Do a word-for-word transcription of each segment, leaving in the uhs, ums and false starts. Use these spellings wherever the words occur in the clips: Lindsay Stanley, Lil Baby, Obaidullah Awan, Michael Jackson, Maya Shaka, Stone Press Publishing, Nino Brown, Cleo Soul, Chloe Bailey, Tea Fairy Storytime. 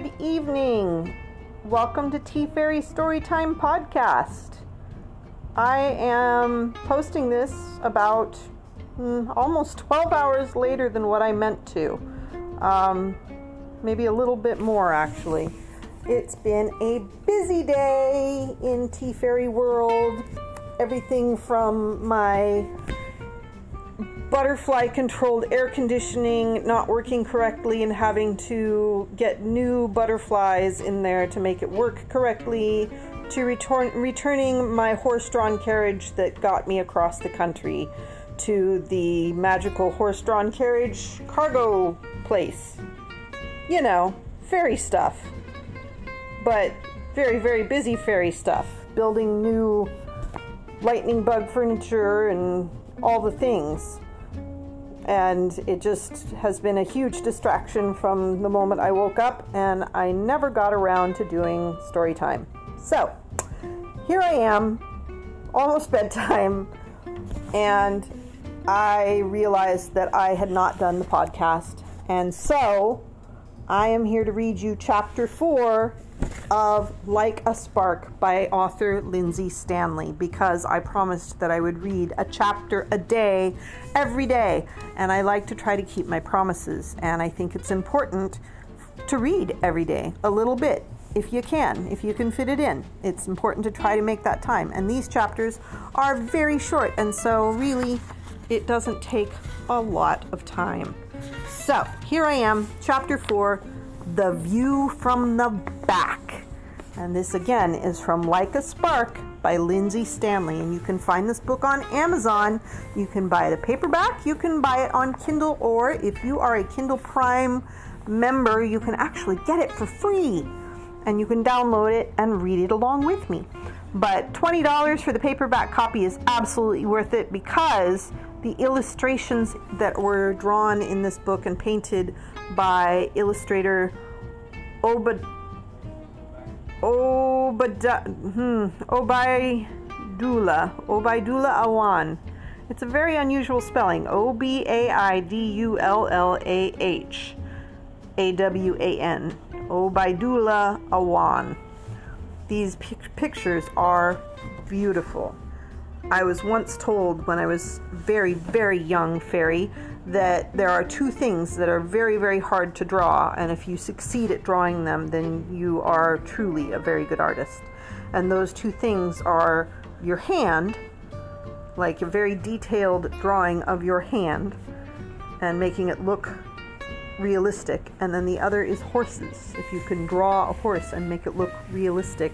Good evening. Welcome to Tea Fairy Storytime podcast. I am posting this about mm, almost twelve hours later than what I meant to. Um, maybe a little bit more, actually. It's been a busy day in Tea Fairy world. Everything from my butterfly-controlled air conditioning not working correctly and having to get new butterflies in there to make it work correctly, to return, returning my horse-drawn carriage that got me across the country to the magical horse-drawn carriage cargo place. You know, fairy stuff. But very, very busy fairy stuff. Building new lightning bug furniture and all the things. And it just has been a huge distraction from the moment I woke up, and I never got around to doing story time. So, here I am, almost bedtime, and I realized that I had not done the podcast. And so, I am here to read you chapter four of Like a Spark by author Lindsay Stanley, because I promised that I would read a chapter a day every day, and I like to try to keep my promises, and I think it's important to read every day a little bit if you can, if you can fit it in. It's important to try to make that time, and these chapters are very short, and so really it doesn't take a lot of time. So here I am, chapter four, The View from the Back. And this again is from Like a Spark by Lindsay Stanley. And you can find this book on Amazon. You can buy the paperback. You can buy it on Kindle. Or if you are a Kindle Prime member, you can actually get it for free. And you can download it and read it along with me. But twenty dollars for the paperback copy is absolutely worth it, because the illustrations that were drawn in this book and painted by illustrator Oba, Obada, hmm, Obaidullah, Obaidullah Awan. It's a very unusual spelling, O B A I D U L L A H, A W A N, Obaidullah Awan. These pic- pictures are beautiful. I was once told when I was very, very young fairy that there are two things that are very, very hard to draw, and if you succeed at drawing them, then you are truly a very good artist. And those two things are your hand, like a very detailed drawing of your hand and making it look realistic, and then the other is horses. If you can draw a horse and make it look realistic,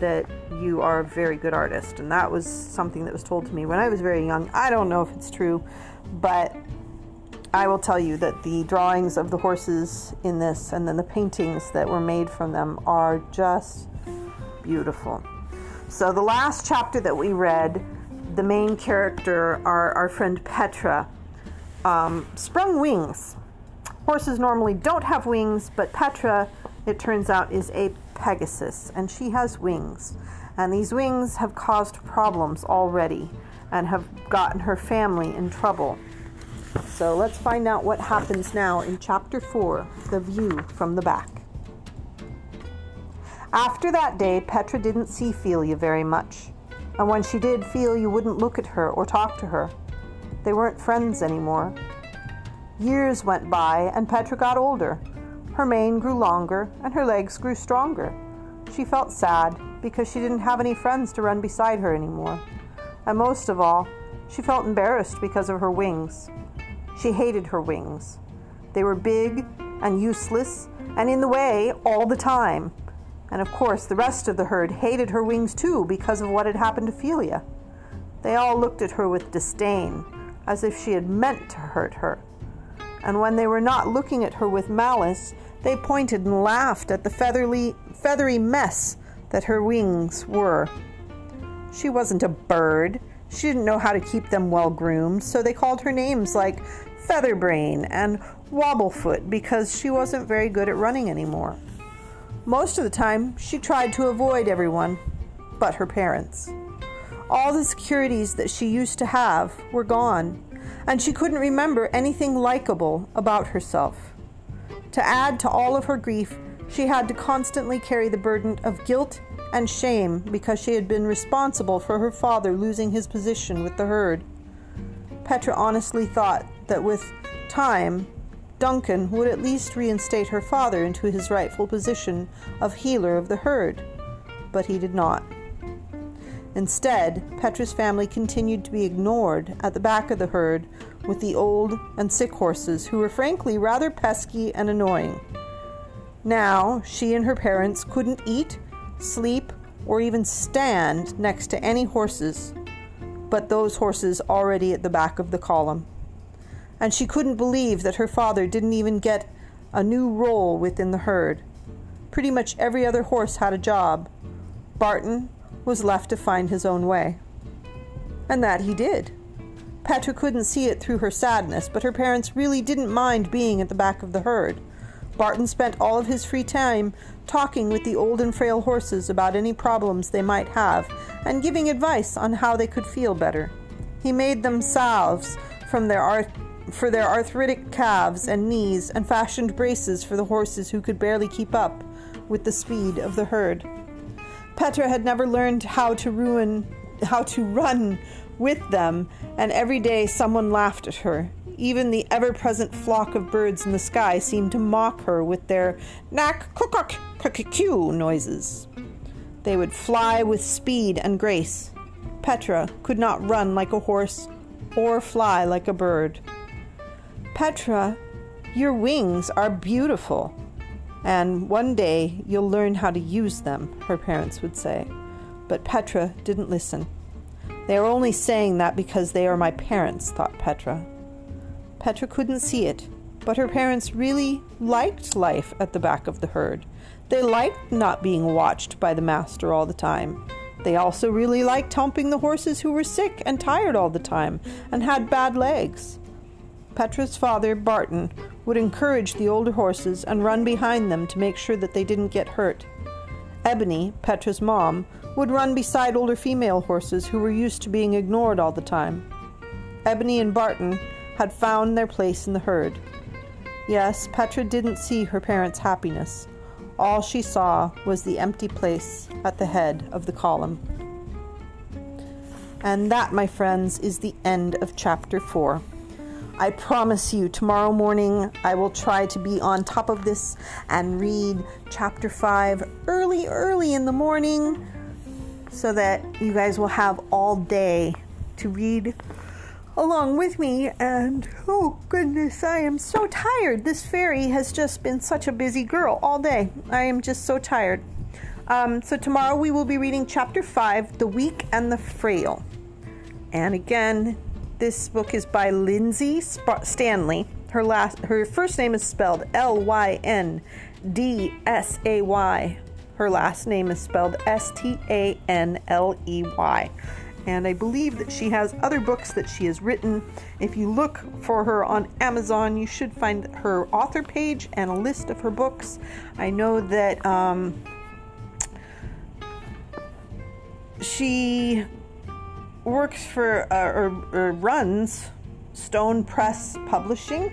that you are a very good artist. And that was something that was told to me when I was very young. I don't know if it's true, but I will tell you that the drawings of the horses in this, and then the paintings that were made from them, are just beautiful. So the last chapter that we read, the main character, our, our friend Petra, um, sprung wings. Horses normally don't have wings, but Petra, it turns out, is a Pegasus, and she has wings, and these wings have caused problems already and have gotten her family in trouble. So let's find out what happens now in chapter four, The View from the Back. After that day, Petra didn't see Felia very much, and when she did, Felia wouldn't look at her or talk to her. They weren't friends anymore. Years went by, and Petra got older. Her mane grew longer, and her legs grew stronger. She felt sad because she didn't have any friends to run beside her anymore. And most of all, she felt embarrassed because of her wings. She hated her wings. They were big and useless and in the way all the time. And of course, the rest of the herd hated her wings too because of what had happened to Felia. They all looked at her with disdain, as if she had meant to hurt her. And when they were not looking at her with malice, they pointed and laughed at the feathery, feathery mess that her wings were. She wasn't a bird. She didn't know how to keep them well-groomed, so they called her names like Featherbrain and Wobblefoot because she wasn't very good at running anymore. Most of the time, she tried to avoid everyone but her parents. All the securities that she used to have were gone, and she couldn't remember anything likable about herself. To add to all of her grief, She had to constantly carry the burden of guilt and shame because she had been responsible for her father losing his position with the herd. Petra honestly thought that with time, Duncan would at least reinstate her father into his rightful position of healer of the herd, but he did not. Instead, Petra's family continued to be ignored at the back of the herd with the old and sick horses, who were frankly rather pesky and annoying. Now, she and her parents couldn't eat, sleep, or even stand next to any horses, but those horses already at the back of the column. And she couldn't believe that her father didn't even get a new role within the herd. Pretty much every other horse had a job. Barton was left to find his own way. And that he did. Petra couldn't see it through her sadness, but her parents really didn't mind being at the back of the herd. Barton spent all of his free time talking with the old and frail horses about any problems they might have and giving advice on how they could feel better. He made them salves from their arth- for their arthritic calves and knees and fashioned braces for the horses who could barely keep up with the speed of the herd. Petra had never learned how to ruin, how to run with them, and every day someone laughed at her. Even the ever-present flock of birds in the sky seemed to mock her with their knack kukuk kukuk noises. They would fly with speed and grace. Petra could not run like a horse or fly like a bird. Petra, your wings are beautiful, and one day you'll learn how to use them, her parents would say. But Petra didn't listen. They are only saying that because they are my parents, thought Petra. Petra couldn't see it, but her parents really liked life at the back of the herd. They liked not being watched by the master all the time. They also really liked humping the horses who were sick and tired all the time and had bad legs. Petra's father, Barton, would encourage the older horses and run behind them to make sure that they didn't get hurt. Ebony, Petra's mom, would run beside older female horses who were used to being ignored all the time. Ebony and Barton had found their place in the herd. Yes, Petra didn't see her parents' happiness. All she saw was the empty place at the head of the column. And that, my friends, is the end of chapter four. I promise you, tomorrow morning I will try to be on top of this and read chapter five early, early in the morning so that you guys will have all day to read along with me. And oh goodness, I am so tired. This fairy has just been such a busy girl all day. I am just so tired. Um, so tomorrow we will be reading chapter five, The Weak and the Frail. And again, this book is by Lindsay Stanley. Her last, her first name is spelled L Y N D S A Y. Her last name is spelled S T A N L E Y. And I believe that she has other books that she has written. If you look for her on Amazon, you should find her author page and a list of her books. I know that um, she works for uh, or, or runs Stone Press Publishing.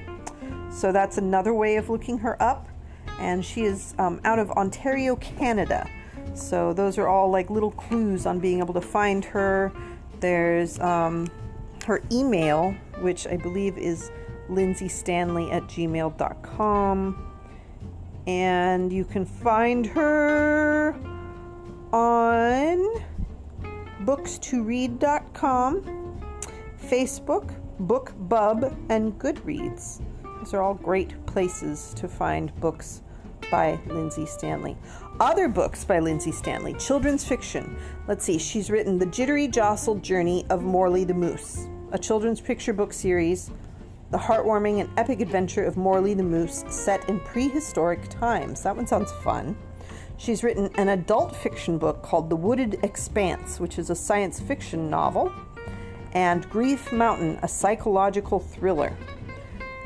So that's another way of looking her up. And she is um, out of Ontario, Canada. So those are all like little clues on being able to find her. There's um, her email, which I believe is lindsay stanley at gmail dot com. And you can find her on books to read dot com, Facebook, BookBub, and Goodreads. Those are all great places to find books by Lindsay Stanley. Other books by Lindsay Stanley, children's fiction. Let's see, she's written The Jittery Jostle Journey of Morley the Moose, a children's picture book series, the heartwarming and epic adventure of Morley the Moose set in prehistoric times. That one sounds fun. She's written an adult fiction book called The Wooded Expanse, which is a science fiction novel, and Grief Mountain, a psychological thriller.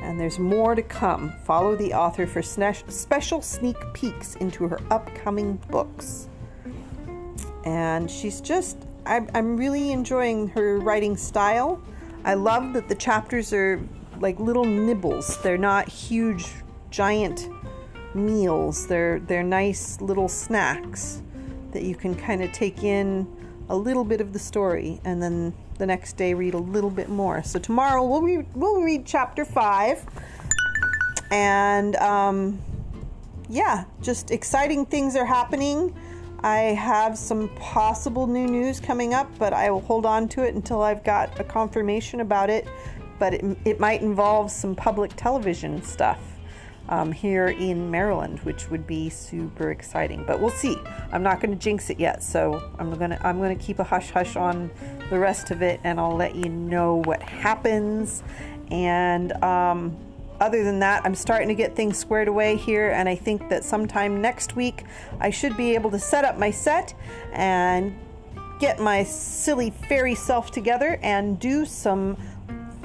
And there's more to come. Follow the author for sne- special sneak peeks into her upcoming books. And she's just, I'm, I'm really enjoying her writing style. I love that the chapters are like little nibbles. They're not huge, giant meals. They're, they're nice little snacks that you can kind of take in a little bit of the story and then the next day read a little bit more. So tomorrow we'll read, we'll read chapter five. And um, yeah, just exciting things are happening. I have some possible new news coming up, but I will hold on to it until I've got a confirmation about it. But it, it might involve some public television stuff um, here in Maryland, which would be super exciting. But we'll see. I'm not going to jinx it yet, so I'm going to I'm going to keep a hush hush on the rest of it, and I'll let you know what happens. And um, other than that, I'm starting to get things squared away here, and I think that sometime next week I should be able to set up my set and get my silly fairy self together and do some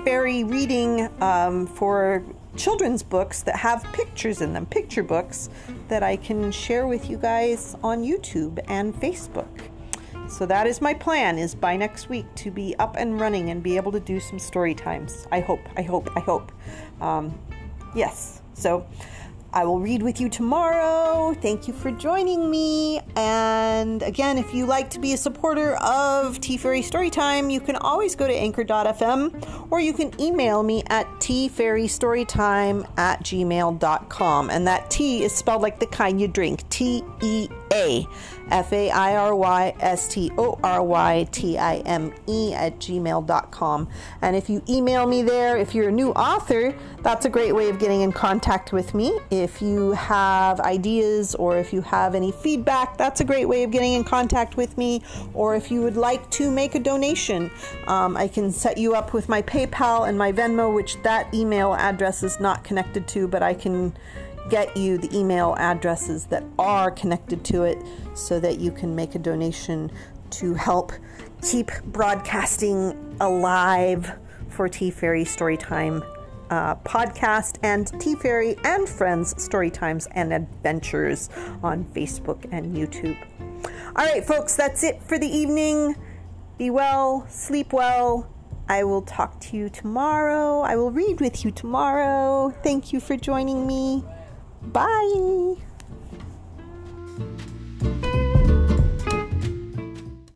fairy reading um, for children's books that have pictures in them, picture books that I can share with you guys on YouTube and Facebook. So that is my plan, is by next week to be up and running and be able to do some story times. I hope, I hope, I hope. Um, yes, so I will read with you tomorrow. Thank you for joining me. And again, if you like to be a supporter of Tea Fairy Storytime, you can always go to anchor dot f m, or you can email me at tea fairy storytime at gmail dot com. And that tea is spelled like the kind you drink, T E A. F A I R Y S T O R Y T I M E at gmail dot com. And if you email me there, if you're a new author, that's a great way of getting in contact with me. If you have ideas, or if you have any feedback, that's a great way of getting in contact with me. Or if you would like to make a donation, um, I can set you up with my PayPal and my Venmo, which that email address is not connected to, but I can get you the email addresses that are connected to it so that you can make a donation to help keep broadcasting alive for Tea Fairy Storytime uh, podcast and Tea Fairy and Friends Storytimes and Adventures on Facebook and YouTube. All right, folks, that's it for the evening. Be well, sleep well. I will talk to you tomorrow. I will read with you tomorrow. Thank you for joining me. Bye.